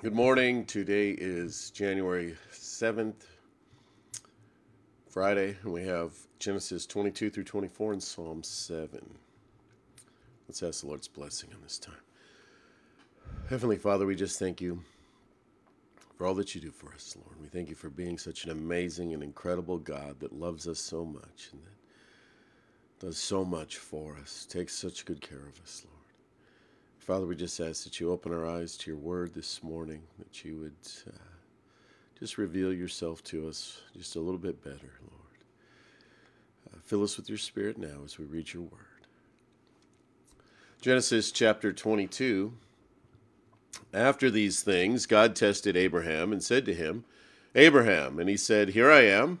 Good morning. Today is January 7th, Friday, and we have Genesis 22 through 24 and Psalm 7. Let's ask the Lord's blessing on this time. Heavenly Father, we just thank you for all that you do for us, Lord. We thank you for being such an amazing and incredible God that loves us so much and that does so much for us, takes such good care of us, Lord. Father, we just ask that you open our eyes to your word this morning, that you would just reveal yourself to us just a little bit better, Lord. Fill us with your spirit now as we read your word. Genesis chapter 22. After these things, God tested Abraham and said to him, "Abraham," and he said, "Here I am."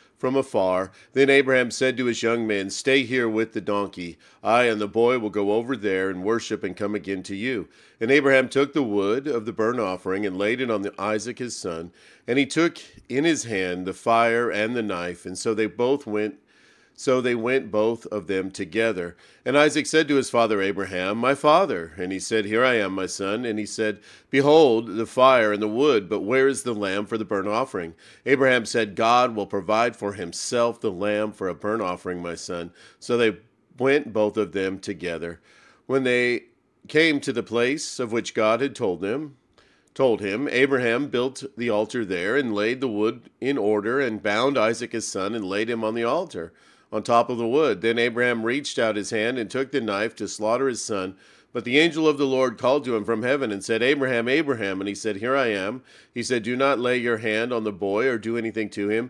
from afar. Then Abraham said to his young men, "Stay here with the donkey. I and the boy will go over there and worship and come again to you." And Abraham took the wood of the burnt offering and laid it on Isaac his son, and he took in his hand the fire and the knife, and so they went both of them together. And Isaac said to his father Abraham, "My father." And he said, "Here I am, my son." And he said, "Behold, the fire and the wood, but where is the lamb for the burnt offering?" Abraham said, "God will provide for himself the lamb for a burnt offering, my son." So they went both of them together. When they came to the place of which God had told him, Abraham built the altar there and laid the wood in order and bound Isaac his son and laid him on the altar on top of the wood. Then Abraham reached out his hand and took the knife to slaughter his son. But the angel of the Lord called to him from heaven and said, "Abraham, Abraham." And he said, "Here I am." He said, "Do not lay your hand on the boy or do anything to him.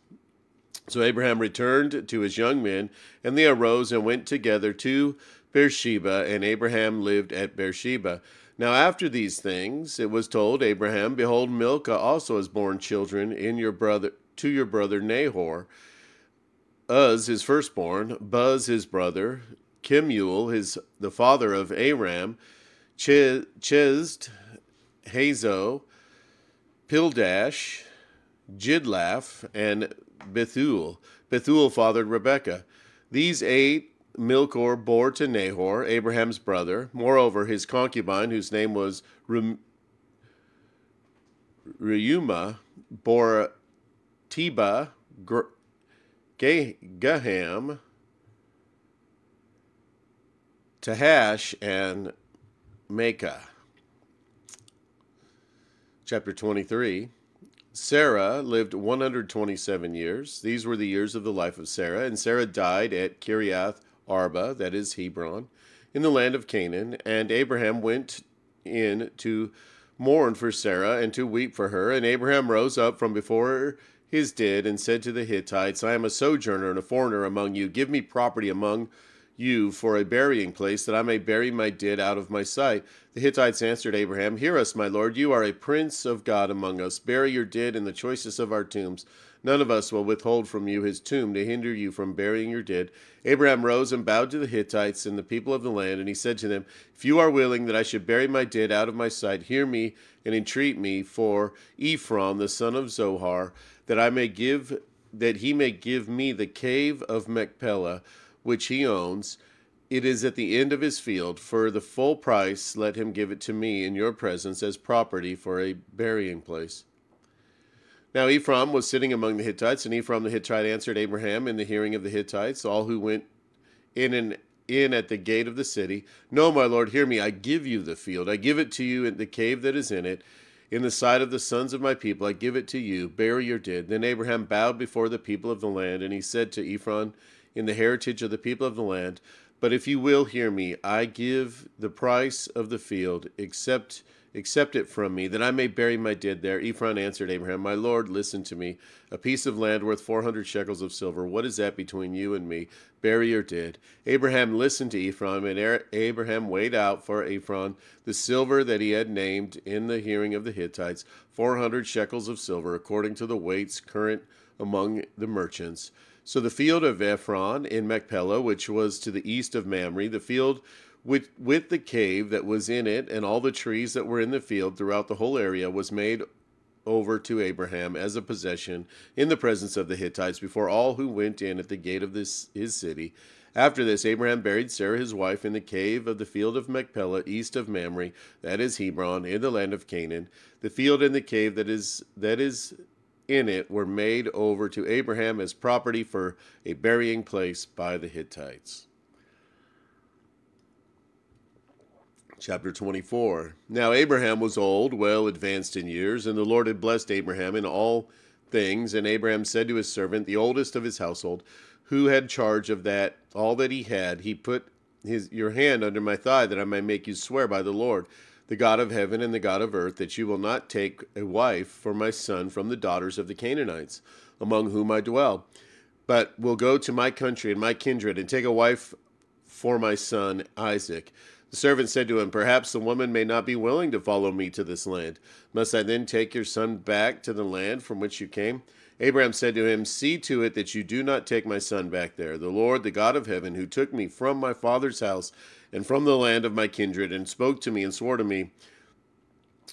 So Abraham returned to his young men, and they arose and went together to Beersheba, and Abraham lived at Beersheba. Now after these things it was told Abraham, "Behold, Milcah also has borne children to your brother Nahor, Uz his firstborn, Buz his brother, Kemuel the father of Aram, Chizd, Hazo, Pildash, Jidlaf, and Bethuel. Bethuel fathered Rebekah. These eight Milkor bore to Nahor, Abraham's brother. Moreover, his concubine, whose name was Reuma, bore Tebah, Gaham, Tahash, and Makah. Chapter 23. Sarah lived 127 years. These were the years of the life of Sarah, and Sarah died at Kiriath Arba, that is Hebron, in the land of Canaan. And Abraham went in to mourn for Sarah and to weep for her. And Abraham rose up from before his dead and said to the Hittites, "I am a sojourner and a foreigner among you. Give me property among you for a burying place, that I may bury my dead out of my sight." The Hittites answered Abraham, "Hear us, my lord. You are a prince of God among us. Bury your dead in the choicest of our tombs. None of us will withhold from you his tomb to hinder you from burying your dead." Abraham rose and bowed to the Hittites and the people of the land, and he said to them, "If you are willing that I should bury my dead out of my sight, hear me and entreat me for Ephron the son of Zohar, that he may give me the cave of Machpelah, which he owns, It is at the end of his field. For the full price, let him give it to me in your presence as property for a burying place. Now Ephron was sitting among the Hittites, and Ephron the Hittite answered Abraham in the hearing of the Hittites, all who went in at the gate of the city, No, my lord, hear me, I give you the field, I give it to you in the cave that is in it, in the sight of the sons of my people, I give it to you, bury your dead. Then Abraham bowed before the people of the land, and he said to Ephron, in the heritage of the people of the land, But if you will hear me, I give the price of the field, accept it from me, that I may bury my dead there. Ephron answered Abraham, My lord, listen to me. A piece of land worth 400 shekels of silver. What is that between you and me? Bury your dead. Abraham listened to Ephron, and Abraham weighed out for Ephron the silver that he had named in the hearing of the Hittites, 400 shekels of silver, according to the weights current among the merchants. So the field of Ephron in Machpelah, which was to the east of Mamre, the field with the cave that was in it, and all the trees that were in the field throughout the whole area, was made over to Abraham as a possession in the presence of the Hittites before all who went in at the gate of his city. After this, Abraham buried Sarah his wife in the cave of the field of Machpelah, east of Mamre, that is Hebron, in the land of Canaan. The field and the cave that is in it were made over to Abraham as property for a burying place by the Hittites. Chapter 24. Now Abraham was old, well advanced in years, and the Lord had blessed Abraham in all things. And Abraham said to his servant, the oldest of his household, who had charge of that all that he had, He put your hand under my thigh, that I may make you swear by the Lord, the God of heaven and the God of earth, that you will not take a wife for my son from the daughters of the Canaanites, among whom I dwell, but will go to my country and my kindred, and take a wife for my son Isaac. The servant said to him, Perhaps the woman may not be willing to follow me to this land. Must I then take your son back to the land from which you came? Abraham said to him, See to it that you do not take my son back there. The Lord, the God of heaven, who took me from my father's house and from the land of my kindred, and spoke to me and swore to me,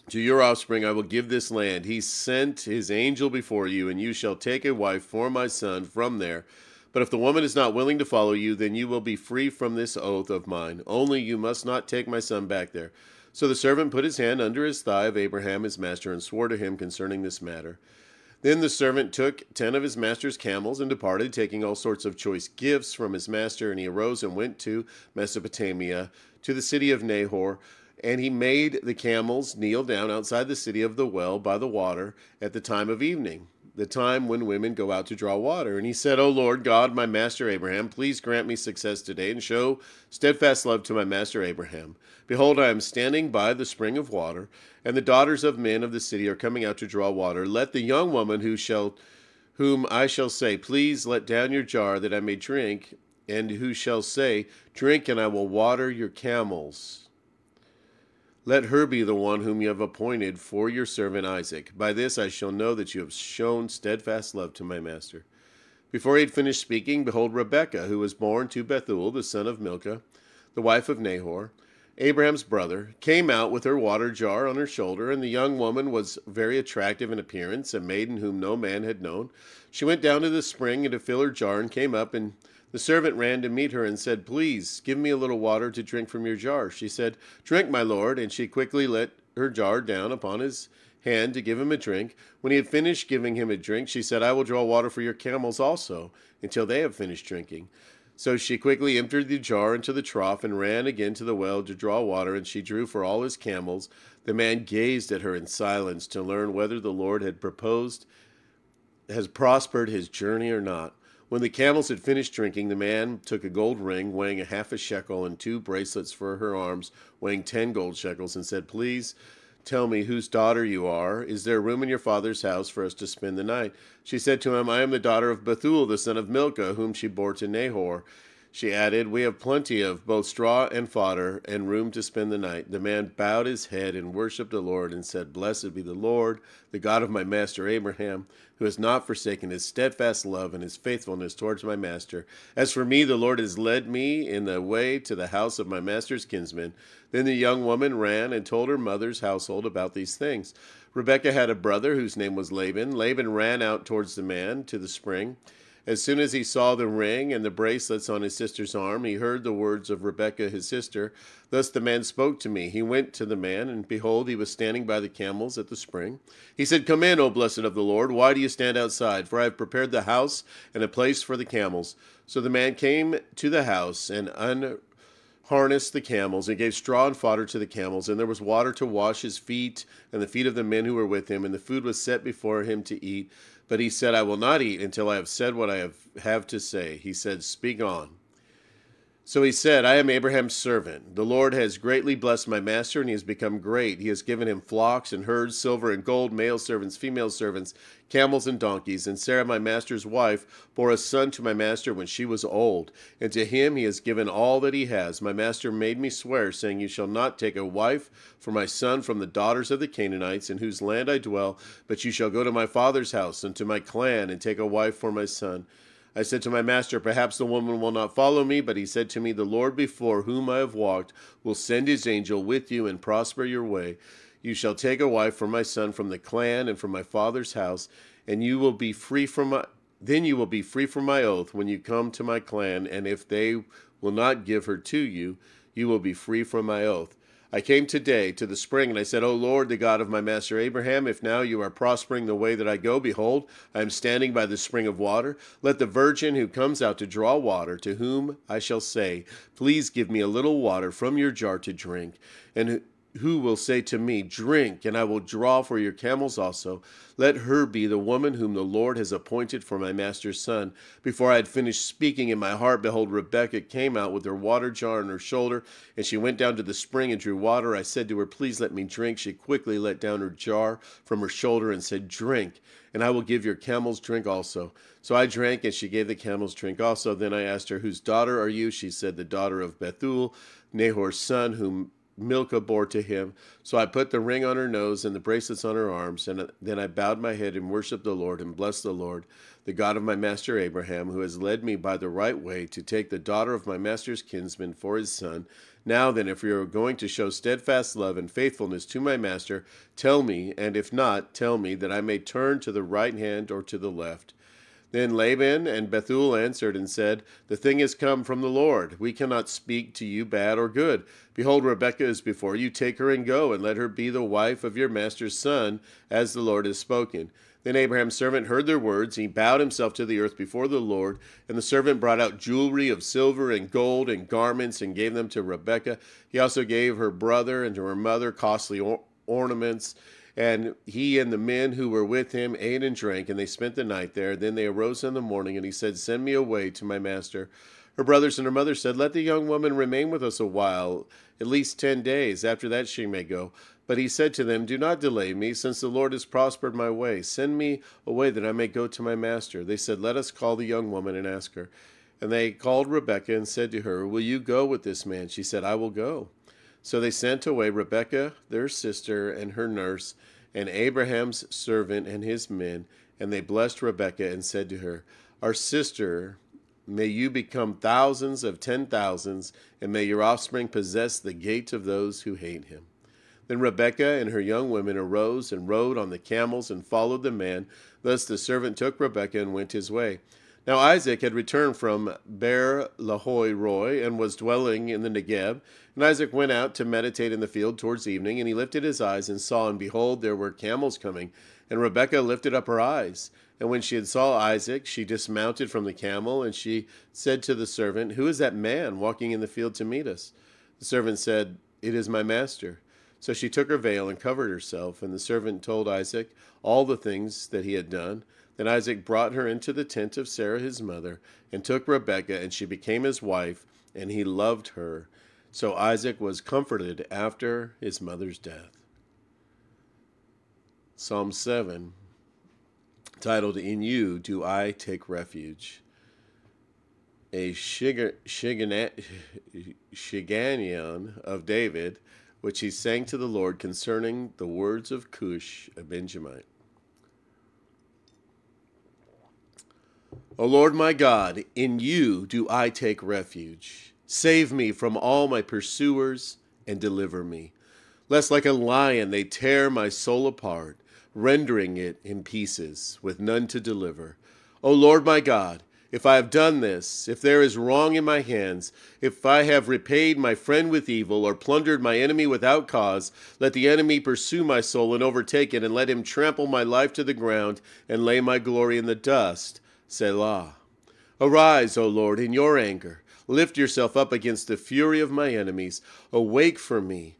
To your offspring I will give this land. He sent his angel before you, and you shall take a wife for my son from there. But if the woman is not willing to follow you, then you will be free from this oath of mine. Only you must not take my son back there. So the servant put his hand under his thigh of Abraham his master, and swore to him concerning this matter. Then the servant took 10 of his master's camels and departed, taking all sorts of choice gifts from his master. And he arose and went to Mesopotamia, to the city of Nahor. And he made the camels kneel down outside the city of the well by the water at the time of evening, the time when women go out to draw water. And he said, O Lord God, my master Abraham, please grant me success today, and show steadfast love to my master Abraham. Behold, I am standing by the spring of water, and the daughters of men of the city are coming out to draw water. Let the young woman whom I shall say, Please let down your jar that I may drink, and who shall say, Drink, and I will water your camels, let her be the one whom you have appointed for your servant Isaac. By this I shall know that you have shown steadfast love to my master. Before he had finished speaking, behold, Rebekah, who was born to Bethuel, the son of Milcah, the wife of Nahor, Abraham's brother, came out with her water jar on her shoulder, and the young woman was very attractive in appearance, a maiden whom no man had known. She went down to the spring and to fill her jar, and came up, and the servant ran to meet her and said, Please, give me a little water to drink from your jar. She said, Drink, my lord, and she quickly let her jar down upon his hand to give him a drink. When he had finished giving him a drink, she said, I will draw water for your camels also, until they have finished drinking. So she quickly emptied the jar into the trough and ran again to the well to draw water, and she drew for all his camels. The man gazed at her in silence to learn whether the Lord has prospered his journey or not. When the camels had finished drinking, the man took a gold ring weighing a half a shekel and 2 bracelets for her arms weighing 10 gold shekels, and said, Please tell me whose daughter you are. Is there room in your father's house for us to spend the night? She said to him, I am the daughter of Bethuel, the son of Milcah, whom she bore to Nahor. She added, We have plenty of both straw and fodder and room to spend the night. The man bowed his head and worshipped the Lord and said, Blessed be the Lord, the God of my master Abraham, who has not forsaken his steadfast love and his faithfulness towards my master. As for me, the Lord has led me in the way to the house of my master's kinsman. Then the young woman ran and told her mother's household about these things. Rebekah had a brother whose name was Laban. Laban ran out towards the man to the spring As soon as he saw the ring and the bracelets on his sister's arm, he heard the words of Rebekah his sister. Thus the man spoke to me. He went to the man, and behold, he was standing by the camels at the spring. He said, Come in, O blessed of the Lord. Why do you stand outside? For I have prepared the house and a place for the camels. So the man came to the house and unharnessed the camels and gave straw and fodder to the camels. And there was water to wash his feet and the feet of the men who were with him. And the food was set before him to eat. But he said, I will not eat until I have said what I have to say. He said, Speak on. So he said, I am Abraham's servant. The Lord has greatly blessed my master, and he has become great. He has given him flocks and herds, silver and gold, male servants, female servants, camels and donkeys. And Sarah, my master's wife, bore a son to my master when she was old. And to him he has given all that he has. My master made me swear, saying, You shall not take a wife for my son from the daughters of the Canaanites, in whose land I dwell, but you shall go to my father's house and to my clan and take a wife for my son. I said to my master, Perhaps the woman will not follow me. But he said to me, The Lord before whom I have walked will send his angel with you and prosper your way. You shall take a wife for my son from the clan and from my father's house, and you will be free from my, then you will be free from my oath when you come to my clan, and if they will not give her to you, you will be free from my oath. I came today to the spring, and I said, O Lord, the God of my master Abraham, if now you are prospering the way that I go, behold, I am standing by the spring of water. Let the virgin who comes out to draw water, to whom I shall say, Please give me a little water from your jar to drink, and who will say to me, Drink, and I will draw for your camels also. Let her be the woman whom the Lord has appointed for my master's son. Before I had finished speaking in my heart, behold, Rebekah came out with her water jar on her shoulder, and she went down to the spring and drew water. I said to her, Please let me drink. She quickly let down her jar from her shoulder and said, Drink, and I will give your camels drink also. So I drank, and she gave the camels drink also. Then I asked her, Whose daughter are you? She said, The daughter of Bethuel, Nahor's son, whom Milcah bore to him. So I put the ring on her nose and the bracelets on her arms, and then I bowed my head and worshipped the Lord and blessed the Lord, the God of my master Abraham, who has led me by the right way to take the daughter of my master's kinsman for his son. Now then, if you are going to show steadfast love and faithfulness to my master, tell me, and if not, tell me, that I may turn to the right hand or to the left. Then Laban and Bethuel answered and said, The thing has come from the Lord. We cannot speak to you bad or good. Behold, Rebekah is before you. Take her and go, and let her be the wife of your master's son, as the Lord has spoken. Then Abraham's servant heard their words. He bowed himself to the earth before the Lord. And the servant brought out jewelry of silver and gold and garments and gave them to Rebekah. He also gave her brother and to her mother costly ornaments. And he and the men who were with him ate and drank, and they spent the night there. Then they arose in the morning, and he said, Send me away to my master. Her brothers and her mother said, Let the young woman remain with us a while, at least 10 days. After that she may go. But he said to them, Do not delay me, since the Lord has prospered my way. Send me away that I may go to my master. They said, Let us call the young woman and ask her. And they called Rebekah and said to her, Will you go with this man? She said, I will go. So they sent away Rebekah, their sister, and her nurse, and Abraham's servant and his men, and they blessed Rebekah and said to her, Our sister, may you become thousands of 10,000s, and may your offspring possess the gate of those who hate him. Then Rebekah and her young women arose and rode on the camels and followed the man. Thus the servant took Rebekah and went his way. Now Isaac had returned from Beer-lahai-roi and was dwelling in the Negeb. And Isaac went out to meditate in the field towards evening, and he lifted his eyes and saw, and behold, there were camels coming. And Rebekah lifted up her eyes. And when she had saw Isaac, she dismounted from the camel, and she said to the servant, Who is that man walking in the field to meet us? The servant said, It is my master. So she took her veil and covered herself, and the servant told Isaac all the things that he had done. Then Isaac brought her into the tent of Sarah his mother, and took Rebekah, and she became his wife, and he loved her. So Isaac was comforted after his mother's death. Psalm 7, titled, In You Do I Take Refuge. A Shigayon of David, which he sang to the Lord concerning the words of Cush, a Benjamite. O Lord my God, in you do I take refuge. Save me from all my pursuers and deliver me, lest like a lion they tear my soul apart, rendering it in pieces with none to deliver. O Lord my God, If I have done this, if there is wrong in my hands, if I have repaid my friend with evil or plundered my enemy without cause, let the enemy pursue my soul and overtake it, and let him trample my life to the ground and lay my glory in the dust. Selah. Arise, O Lord, in your anger. Lift yourself up against the fury of my enemies. Awake for me.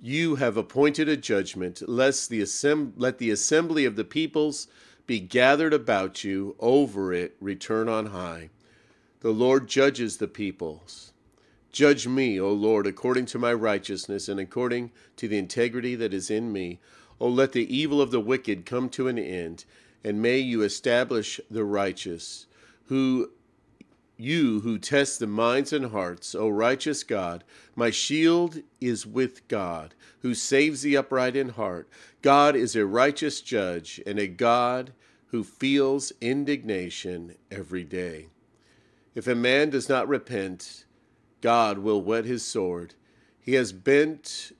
You have appointed a judgment. Let the assembly of the peoples be gathered about you. Over it return on high. The Lord judges the peoples. Judge me, O Lord, according to my righteousness and according to the integrity that is in me. O let the evil of the wicked come to an end, and may you establish the righteous. You who test the minds and hearts, O righteous God, my shield is with God, who saves the upright in heart. God is a righteous judge and a God who feels indignation every day. If a man does not repent, God will whet his sword. He has bent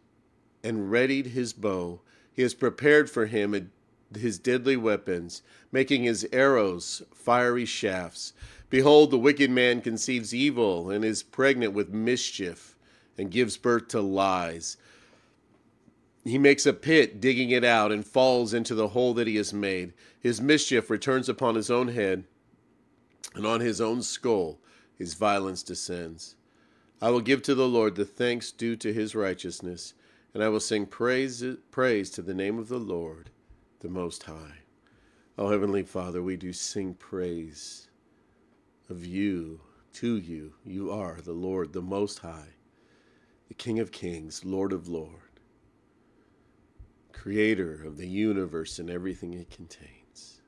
and readied his bow. He has prepared for him his deadly weapons, making his arrows fiery shafts. Behold, the wicked man conceives evil and is pregnant with mischief and gives birth to lies. He makes a pit, digging it out, and falls into the hole that he has made. His mischief returns upon his own head, and on his own skull his violence descends. I will give to the Lord the thanks due to his righteousness, and I will sing praise to the name of the Lord, the Most High. O Heavenly Father, we do sing praise of you, to you. You are the Lord, the Most High, the King of Kings, Lord of Lords, Creator of the universe and everything it contains.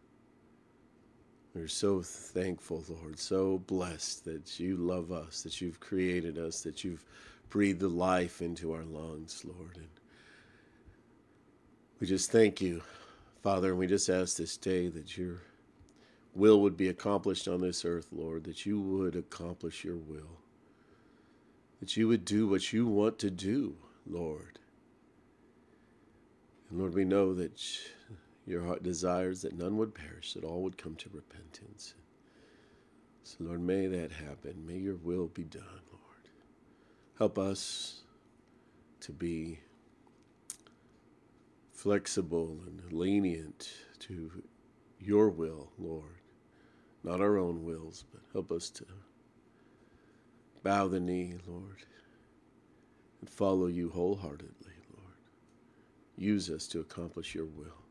We're so thankful, Lord, so blessed that you love us, that you've created us, that you've breathed life into our lungs, Lord. And we just thank you, Father, and we just ask this day that you're will would be accomplished on this earth, Lord, that you would accomplish your will, that you would do what you want to do, Lord. And Lord, we know that your heart desires that none would perish, that all would come to repentance. So, Lord, may that happen. May your will be done, Lord. Help us to be flexible and lenient to your will, Lord. Not our own wills, but help us to bow the knee, Lord, and follow you wholeheartedly, Lord. Use us to accomplish your will,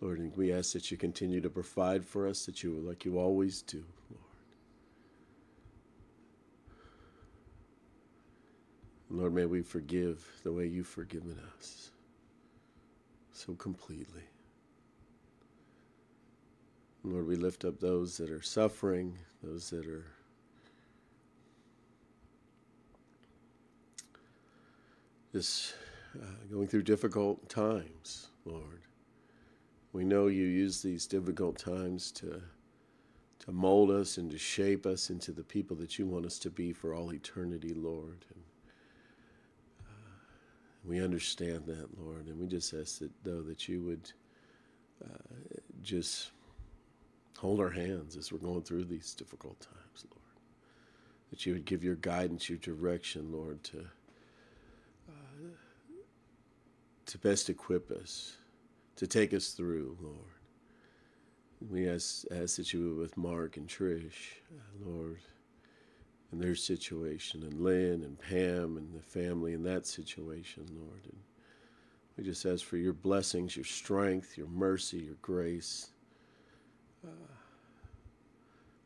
Lord, and we ask that you continue to provide for us, that you, like you always do, Lord. Lord, may we forgive the way you've forgiven us so completely. Lord, we lift up those that are suffering, those that are just going through difficult times, Lord. We know you use these difficult times to mold us and to shape us into the people that you want us to be for all eternity, Lord. And, we understand that, Lord, and we just ask that, though, that you would just hold our hands as we're going through these difficult times, Lord. That you would give your guidance, your direction, Lord, to best equip us, to take us through, Lord. And we ask that you would be with Mark and Trish, Lord, and their situation, and Lynn and Pam and the family in that situation, Lord. And we just ask for your blessings, your strength, your mercy, your grace.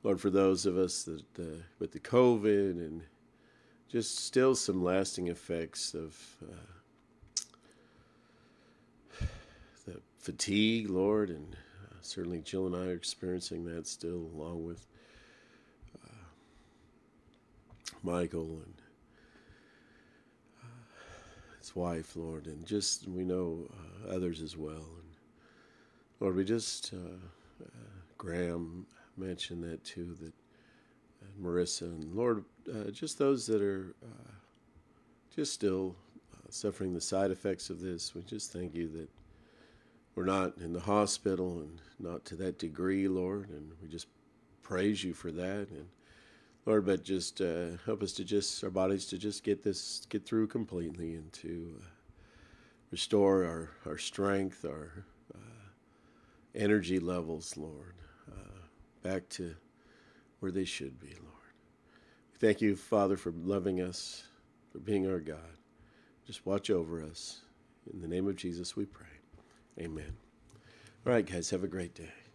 Lord, for those of us that with the COVID and just still some lasting effects of the fatigue, Lord, and certainly Jill and I are experiencing that still, along with Michael and his wife, Lord, and just we know others as well. And Lord, we just Graham mentioned that too, that Marissa and Lord, just those that are just still suffering the side effects of this, we just thank you that we're not in the hospital and not to that degree, Lord, and we just praise you for that. And Lord, but just help us to just, our bodies to just get through completely, and to restore our strength, our energy levels, Lord, back to where they should be, Lord. We thank you, Father, for loving us, for being our God. Just watch over us. In the name of Jesus we pray. Amen. All right, guys, have a great day.